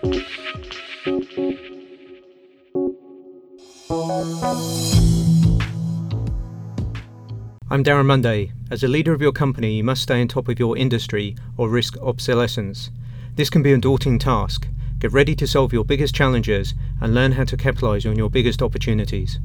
I'm Darren Monday. As a leader of your company, you must stay on top of your industry or risk obsolescence. This can be a daunting task. Get ready to solve your biggest challenges and learn how to capitalize on your biggest opportunities.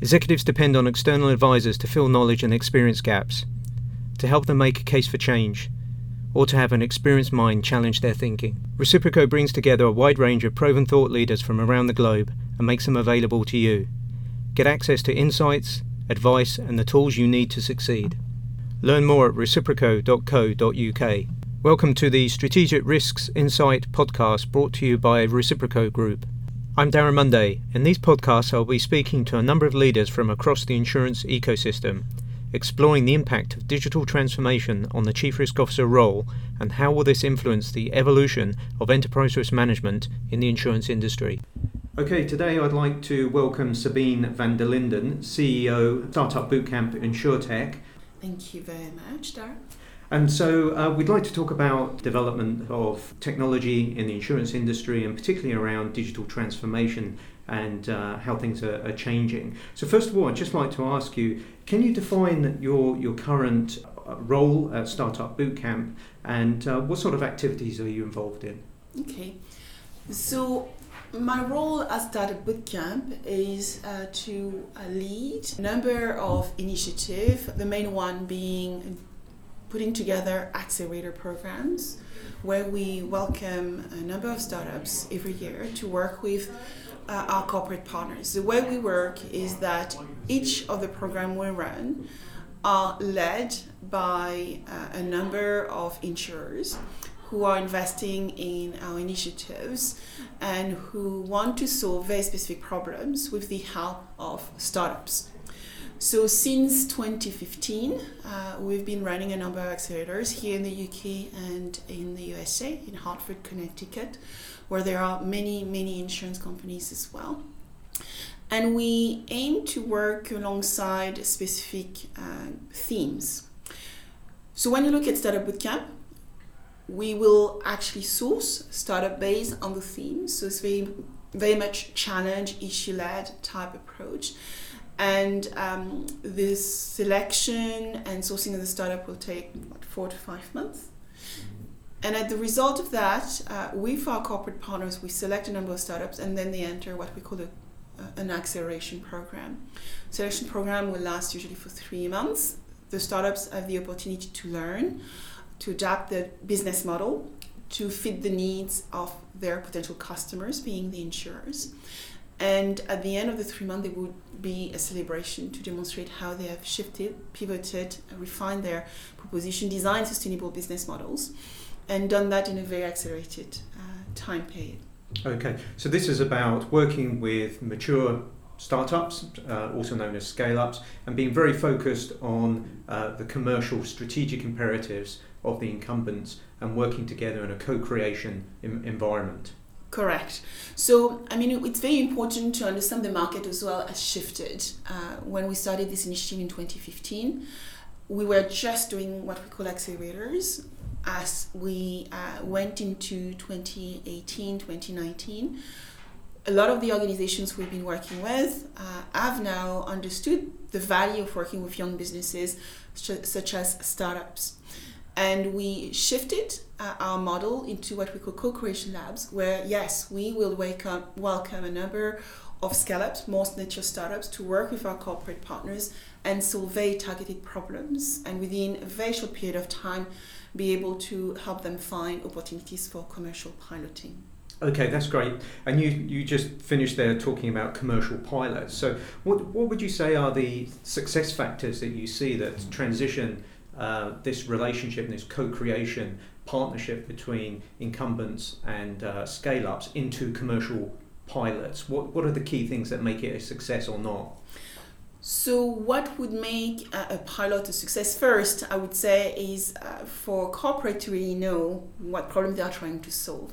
Executives depend on external advisors to fill knowledge and experience gaps, to help them make a case for change, or to have an experienced mind challenge their thinking. Reciproco brings together a wide range of proven thought leaders from around the globe and makes them available to you. Get access to insights, advice, and the tools you need to succeed. Learn more at reciproco.co.uk. Welcome to the Strategic Risks Insight podcast brought to you by Reciproco Group. I'm Darren Monday. In these podcasts, I'll be speaking to a number of leaders from across the insurance ecosystem, exploring the impact of digital transformation on the Chief Risk Officer role and how will this influence the evolution of enterprise risk management in the insurance industry. Okay, today I'd like to welcome Sabine van der Linden, CEO, Startupbootcamp InsurTech. Thank you very much, Darren. And so we'd like to talk about development of technology in the insurance industry and particularly around digital transformation and how things are changing. So first of all, I'd just like to ask you, can you define your current role at Startup Bootcamp and what sort of activities are you involved in? Okay, so my role at Startup Bootcamp is to lead a number of initiatives, the main one being putting together accelerator programs where we welcome a number of startups every year to work with our corporate partners. The way we work is that each of the programs we run are led by a number of insurers who are investing in our initiatives and who want to solve very specific problems with the help of startups. So since 2015, we've been running a number of accelerators here in the UK and in the USA, in Hartford, Connecticut, where there are many, many insurance companies as well. And we aim to work alongside specific themes. So when you look at Startup Bootcamp, we will actually source startup based on the themes. So it's very, very much challenge, issue-led type approach. And this selection and sourcing of the startup will take 4 to 5 months. And at the result of that, with our corporate partners, we select a number of startups and then they enter what we call an acceleration program. Selection program will last usually for 3 months. The startups have the opportunity to learn, to adapt their business model, to fit the needs of their potential customers, being the insurers. And at the end of the 3 months, there would be a celebration to demonstrate how they have shifted, pivoted, refined their proposition, designed sustainable business models, and done that in a very accelerated time period. Okay, so this is about working with mature startups, also known as scale-ups, and being very focused on the commercial strategic imperatives of the incumbents and working together in a co-creation environment. Correct. So, I mean, it's very important to understand the market as well has shifted. When we started this initiative in 2015, we were just doing what we call accelerators. As we went into 2018, 2019, a lot of the organizations we've been working with have now understood the value of working with young businesses, such as startups. And we shifted our model into what we call co-creation labs, where, yes, we will welcome a number of scale-ups, most nature startups, to work with our corporate partners and solve very targeted problems, and within a very short period of time, be able to help them find opportunities for commercial piloting. Okay, that's great. And you just finished there talking about commercial pilots. So what would you say are the success factors that you see that transition this relationship and this co-creation partnership between incumbents and scale-ups into commercial pilots? What are the key things that make it a success or not? So what would make a pilot a success? First, I would say, is for corporate to really know what problem they are trying to solve,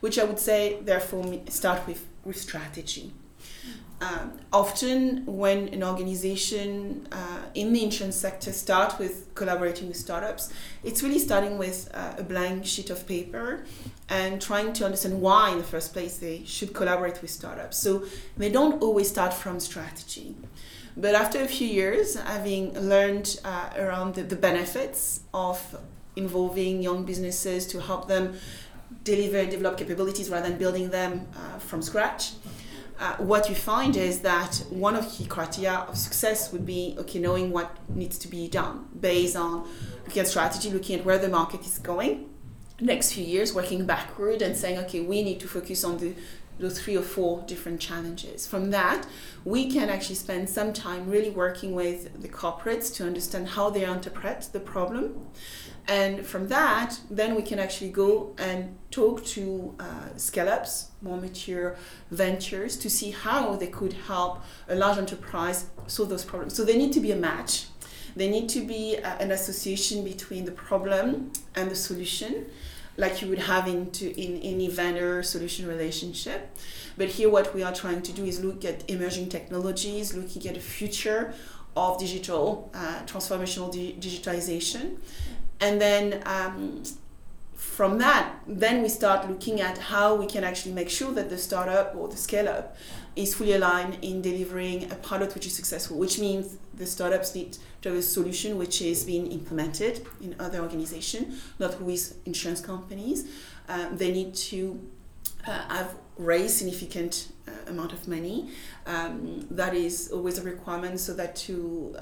which I would say, therefore, start with strategy. Often when an organization in the insurance sector starts with collaborating with startups, it's really starting with a blank sheet of paper and trying to understand why in the first place they should collaborate with startups. So they don't always start from strategy. But after a few years, having learned around the benefits of involving young businesses to help them deliver and develop capabilities rather than building them from scratch, what you find is that one of the key criteria of success would be, knowing what needs to be done based on looking at strategy, looking at where the market is going. Next few years, working backward and saying, we need to focus on those 3 or 4 different challenges. From that, we can actually spend some time really working with the corporates to understand how they interpret the problem. And from that, then we can actually go and talk to scale-ups, more mature ventures, to see how they could help a large enterprise solve those problems. So they need to be a match. They need to be an association between the problem and the solution, like you would have in any vendor solution relationship. But here what we are trying to do is look at emerging technologies, looking at the future of digital, transformational digitalization. And then from that, then we start looking at how we can actually make sure that the startup or the scale-up is fully aligned in delivering a product which is successful, which means the startups need to have a solution which is being implemented in other organizations, not with insurance companies. They need to have raised significant amount of money. That is always a requirement, so that to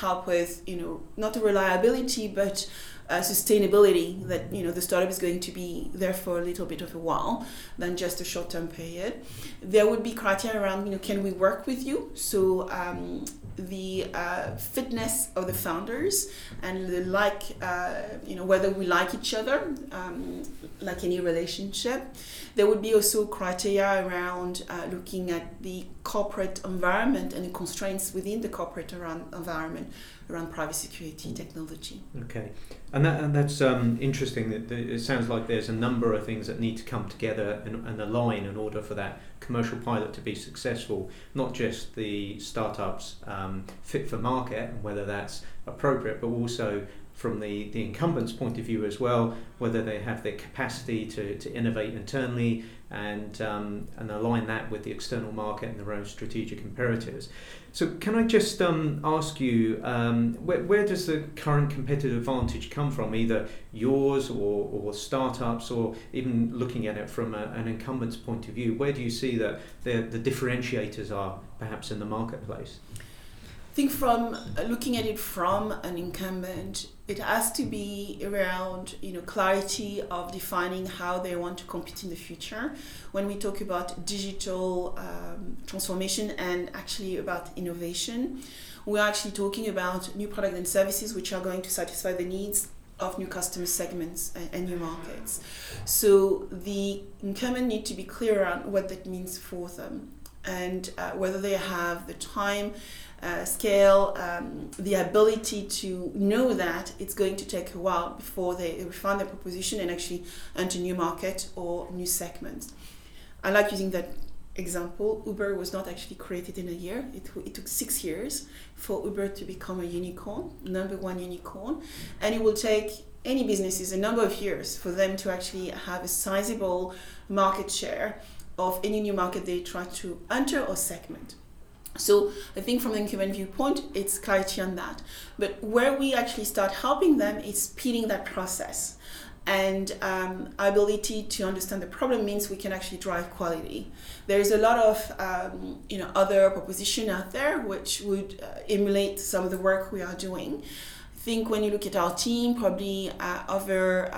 help with, not the reliability, but sustainability, that the startup is going to be there for a little bit of a while than just a short-term period. There would be criteria around, can we work with you? So the fitness of the founders and the whether we like each other, like any relationship. There would be also criteria around looking at the corporate environment and the constraints within the corporate environment around private security technology. Okay. And that's interesting. That it sounds like there's a number of things that need to come together and align in order for that commercial pilot to be successful. Not just the startup's fit for market and whether that's appropriate, but also from the incumbent's point of view as well, whether they have the capacity to innovate internally and align that with the external market and their own strategic imperatives. So can I just ask you, where does the current competitive advantage come from, either yours or startups, or even looking at it from an incumbent's point of view? Where do you see that the differentiators are perhaps in the marketplace? I think from looking at it from an incumbent, it has to be around clarity of defining how they want to compete in the future. When we talk about digital transformation and actually about innovation, we are actually talking about new products and services which are going to satisfy the needs of new customer segments and new markets. So the incumbent need to be clear on what that means for them, and whether they have the time, scale, the ability to know that it's going to take a while before they refine their proposition and actually enter new market or new segments. I like using that example. Uber was not actually created in a year. It took 6 years for Uber to become a unicorn, number 1 unicorn, and it will take any businesses a number of years for them to actually have a sizable market share of any new market they try to enter or segment. So I think from the incumbent viewpoint, it's clarity on that. But where we actually start helping them is speeding that process. And ability to understand the problem means we can actually drive quality. There's a lot of other proposition out there which would emulate some of the work we are doing. I think when you look at our team, probably over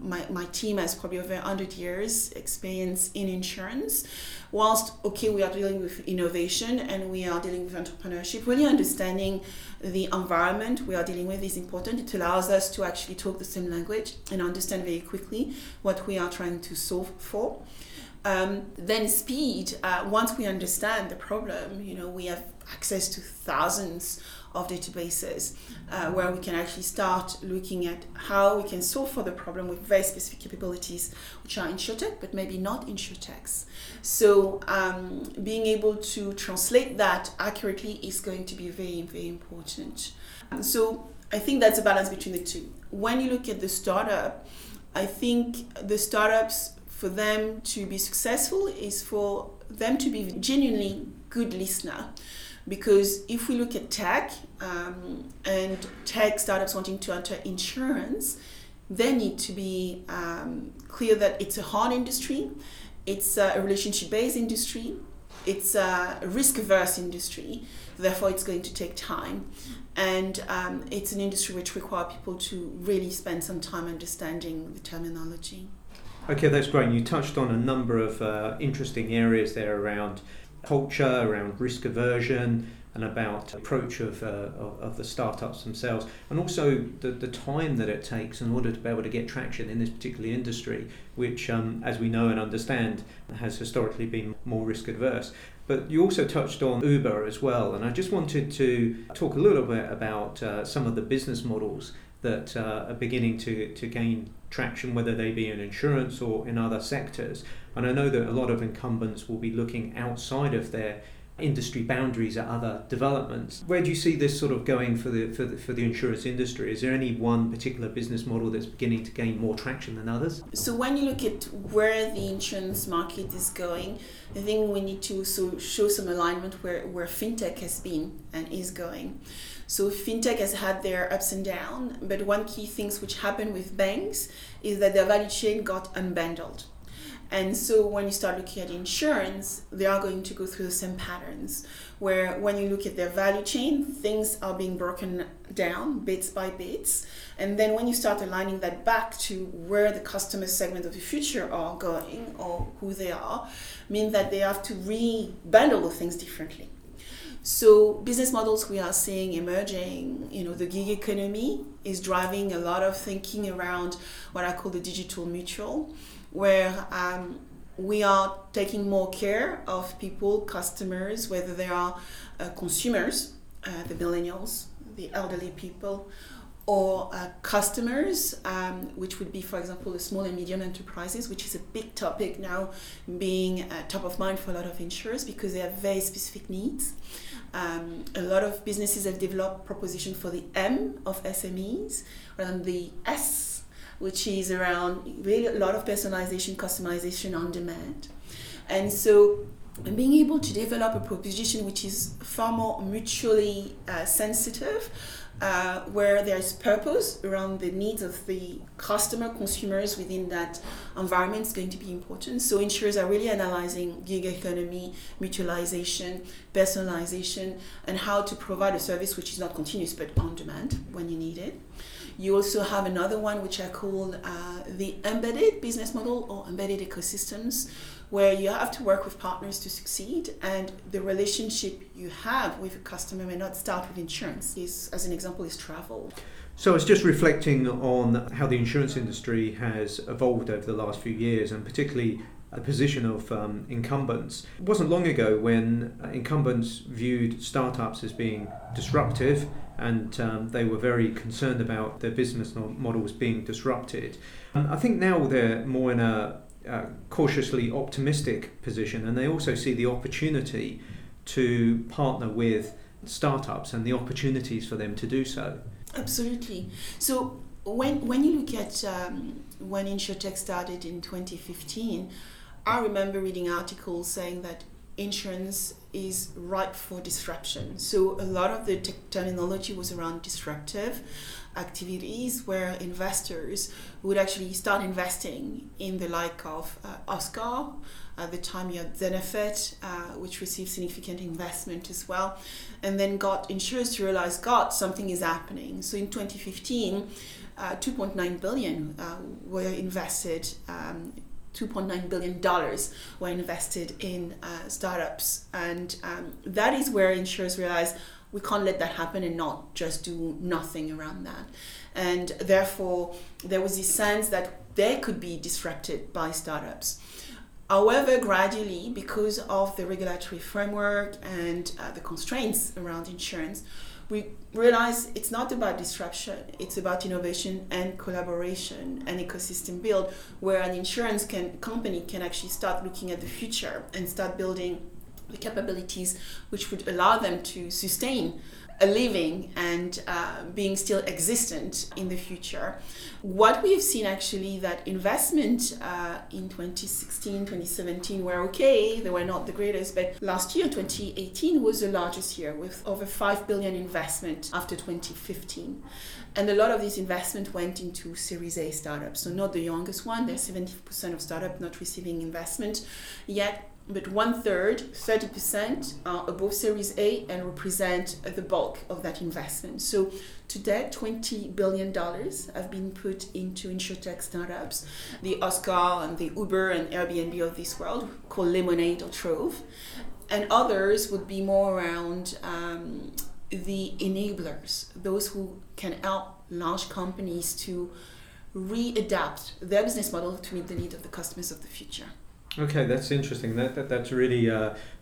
my team has probably over 100 years experience in insurance, whilst we are dealing with innovation and we are dealing with entrepreneurship. Really understanding the environment we are dealing with is important. It allows us to actually talk the same language and understand very quickly what we are trying to solve for. Then speed. Once we understand the problem, you know, we have access to thousands of databases where we can actually start looking at how we can solve for the problem with very specific capabilities which are InsurTech but maybe not InsurTechs. So being able to translate that accurately is going to be very, very important. So I think that's a balance between the two. When you look at the startup, I think the startups, for them to be successful is for them to be genuinely good listener. Because if we look at tech and tech startups wanting to enter insurance, they need to be clear that it's a hard industry, it's a relationship-based industry, it's a risk-averse industry, therefore it's going to take time. And it's an industry which requires people to really spend some time understanding the terminology. Okay, that's great. You touched on a number of interesting areas there around culture, around risk aversion, and about approach of the startups themselves, and also the time that it takes in order to be able to get traction in this particular industry, which, as we know and understand, has historically been more risk adverse. But you also touched on Uber as well, and I just wanted to talk a little bit about some of the business models that are beginning to gain traction, whether they be in insurance or in other sectors. And I know that a lot of incumbents will be looking outside of their industry boundaries at other developments. Where do you see this sort of going for the insurance industry? Is there any one particular business model that's beginning to gain more traction than others? So when you look at where the insurance market is going, I think we need to show some alignment where fintech has been and is going. So fintech has had their ups and downs, but one key thing which happened with banks is that their value chain got unbundled. And so when you start looking at insurance, they are going to go through the same patterns, where when you look at their value chain, things are being broken down bits by bits. And then when you start aligning that back to where the customer segment of the future are going or who they are, mean that they have to re-bundle the things differently. So business models we are seeing emerging, you know, the gig economy is driving a lot of thinking around what I call the digital mutual, where we are taking more care of people, customers, whether they are consumers, the millennials, the elderly people, or customers, which would be, for example, the small and medium enterprises, which is a big topic now, being top of mind for a lot of insurers because they have very specific needs. A lot of businesses have developed propositions for the M of SMEs rather than the S, which is around really a lot of personalization, customization on demand. And so being able to develop a proposition which is far more mutually sensitive, where there's purpose around the needs of the customer, consumers within that environment is going to be important. So insurers are really analyzing gig economy, mutualization, personalization, and how to provide a service which is not continuous but on demand when you need it. You also have another one which I call the embedded business model or embedded ecosystems, where you have to work with partners to succeed, and the relationship you have with a customer may not start with insurance. This, as an example, is travel. So it's just reflecting on how the insurance industry has evolved over the last few years, and particularly the position of incumbents. It wasn't long ago when incumbents viewed startups as being disruptive, and they were very concerned about their business models being disrupted. And I think now they're more in a cautiously optimistic position, and they also see the opportunity to partner with startups and the opportunities for them to do so. Absolutely. So when you look at when InsurTech started in 2015, I remember reading articles saying that insurance is ripe for disruption. So a lot of the terminology was around disruptive activities, where investors would actually start investing in the like of Oscar. At the time you had Zenefits, which received significant investment as well, and then got insurers to realize, God, something is happening. So in 2015, 2.9 billion were invested. $2.9 billion were invested in startups. And that is where insurers realize we can't let that happen and not just do nothing around that. And therefore, there was this sense that they could be disrupted by startups. However, gradually, because of the regulatory framework and the constraints around insurance, we realize it's not about disruption, it's about innovation and collaboration and ecosystem build, where an insurance company can actually start looking at the future and start building the capabilities which would allow them to sustain a living and being still existent in the future. What we've seen actually that investment in 2016, 2017 were okay, they were not the greatest, but last year, 2018 was the largest year with over 5 billion investment after 2015. And a lot of this investment went into Series A startups, so not the youngest one, there's 70% of startups not receiving investment yet. But 1/3, 30% are above Series A and represent the bulk of that investment. So today, $20 billion have been put into InsurTech startups, the Oscar and the Uber and Airbnb of this world, called Lemonade or Trove. And others would be more around the enablers, those who can help large companies to readapt their business model to meet the need of the customers of the future. Okay, that's interesting. That's really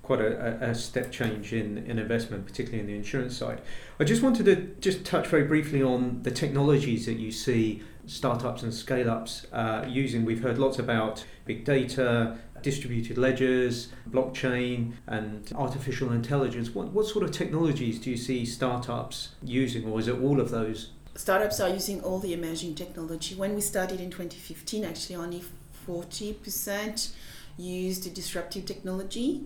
quite a step change in investment, particularly in the insurance side. I just wanted to touch very briefly on the technologies that you see startups and scale-ups using. We've heard lots about big data, distributed ledgers, blockchain, and artificial intelligence. What sort of technologies do you see startups using, or is it all of those? Startups are using all the emerging technology. When we started in 2015, actually only 40% used disruptive technology.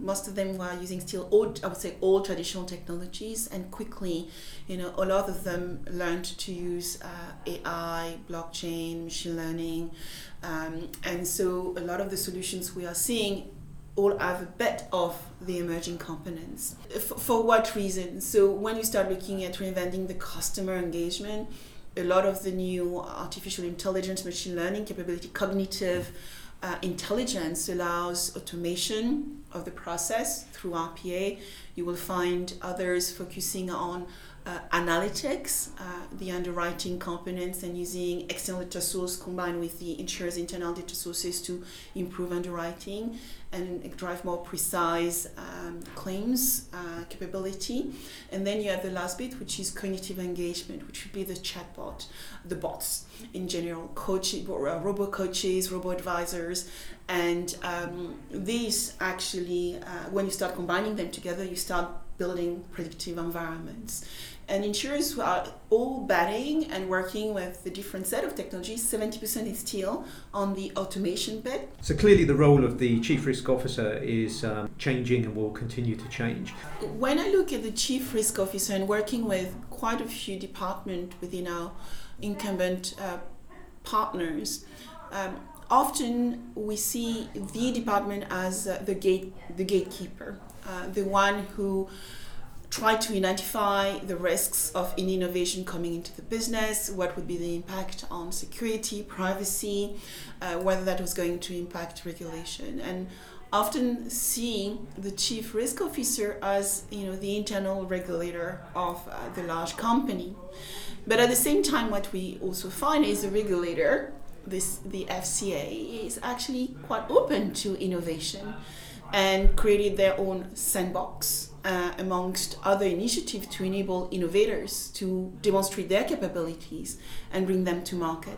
Most of them were using still old traditional technologies, and quickly, a lot of them learned to use AI, blockchain, machine learning, and so a lot of the solutions we are seeing all have a bit of the emerging components. For what reason? So when you start looking at reinventing the customer engagement, a lot of the new artificial intelligence, machine learning capability, cognitive intelligence allows automation of the process through RPA. You will find others focusing on analytics, the underwriting components, and using external data sources combined with the insurer's internal data sources to improve underwriting and drive more precise claims capability. And then you have the last bit, which is cognitive engagement, which would be the chatbot, the bots in general, coaches, robo-coaches, robo-advisors. And these actually, when you start combining them together, you start building predictive environments. And insurers are all betting and working with the different set of technologies. 70% is still on the automation bit. So clearly the role of the Chief Risk Officer is changing and will continue to change. When I look at the Chief Risk Officer and working with quite a few departments within our incumbent partners, often we see the department as the gatekeeper, the one who try to identify the risks of any innovation coming into the business, what would be the impact on security, privacy, whether that was going to impact regulation. And often see the Chief Risk Officer as the internal regulator of the large company. But at the same time, what we also find is the regulator, the FCA, is actually quite open to innovation and created their own sandbox amongst other initiatives to enable innovators to demonstrate their capabilities and bring them to market.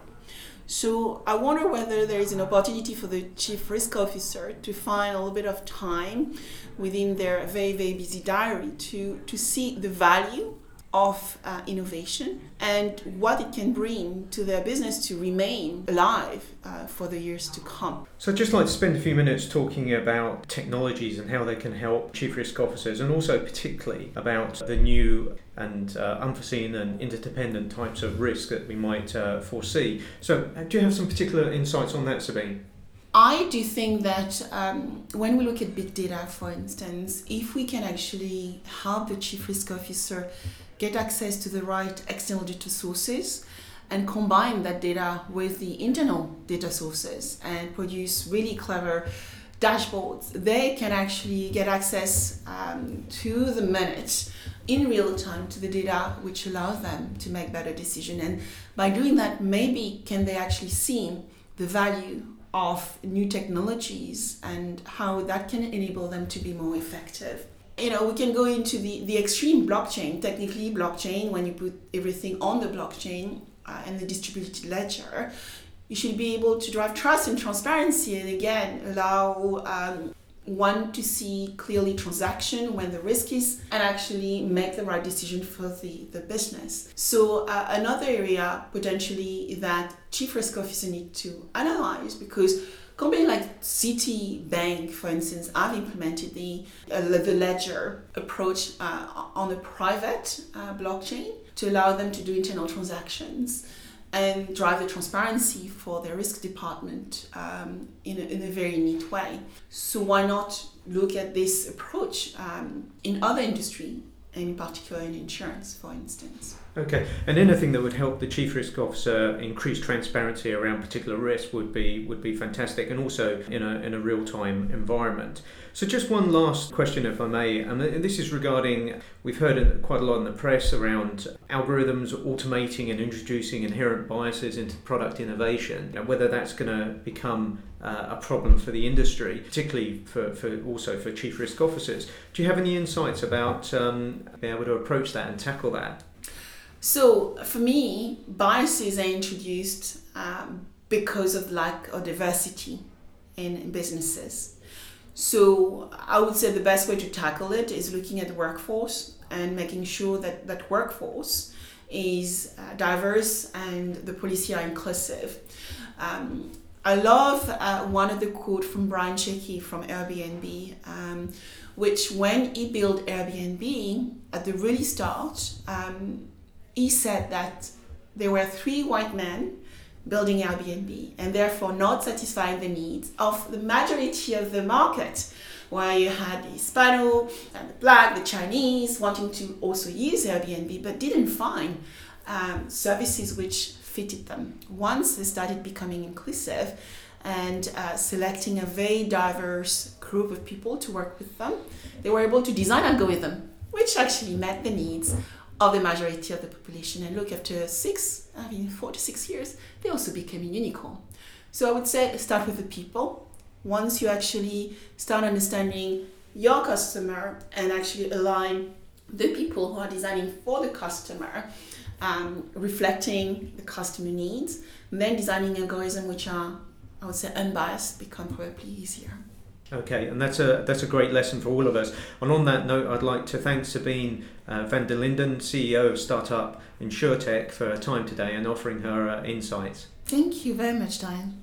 So I wonder whether there is an opportunity for the Chief Risk Officer to find a little bit of time within their very, very busy diary to see the value of innovation and what it can bring to their business to remain alive for the years to come. So I'd just like to spend a few minutes talking about technologies and how they can help Chief Risk Officers, and also particularly about the new and unforeseen and interdependent types of risk that we might foresee. So do you have some particular insights on that, Sabine? I do think that when we look at big data, for instance, if we can actually help the Chief Risk Officer get access to the right external data sources and combine that data with the internal data sources and produce really clever dashboards, they can actually get access to the minute in real time to the data, which allows them to make better decisions. And by doing that, maybe can they actually see the value of new technologies and how that can enable them to be more effective. You know, we can go into the extreme blockchain, technically blockchain, when you put everything on the blockchain and the distributed ledger, you should be able to drive trust and transparency and again, allow one to see clearly transaction when the risk is and actually make the right decision for the business. So another area potentially that chief risk officer need to analyze, because company like Citibank, for instance, I've implemented the ledger approach on a private blockchain to allow them to do internal transactions and drive the transparency for their risk department in a very neat way. So why not look at this approach in other industry, and in particular in insurance, for instance? Okay, and anything that would help the chief risk officer increase transparency around particular risks would be fantastic, and also in a real-time environment. So just one last question, if I may, and this is regarding, we've heard quite a lot in the press around algorithms automating and introducing inherent biases into product innovation, and whether that's going to become a problem for the industry, particularly for chief risk officers. Do you have any insights about being able to approach that and tackle that? So for me, biases are introduced because of lack of diversity in businesses. So I would say the best way to tackle it is looking at the workforce and making sure that that workforce is diverse and the policy are inclusive. I love one of the quotes from Brian Chesky from Airbnb, which when he built Airbnb at the really start, he said that there were 3 white men building Airbnb and therefore not satisfying the needs of the majority of the market, where you had the Hispano and the Black, the Chinese wanting to also use Airbnb but didn't find services which fitted them. Once they started becoming inclusive and selecting a very diverse group of people to work with them, they were able to design algorithm which actually met the needs of the majority of the population, and look, after 4 to 6 years, they also became a unicorn. So I would say start with the people. Once you actually start understanding your customer and actually align the people who are designing for the customer, reflecting the customer needs, and then designing algorithms which are, I would say, unbiased, become probably easier. Okay, and that's a great lesson for all of us. And on that note, I'd like to thank Sabine van der Linden, CEO of Startup InsurTech, for her time today and offering her insights. Thank you very much, Diane.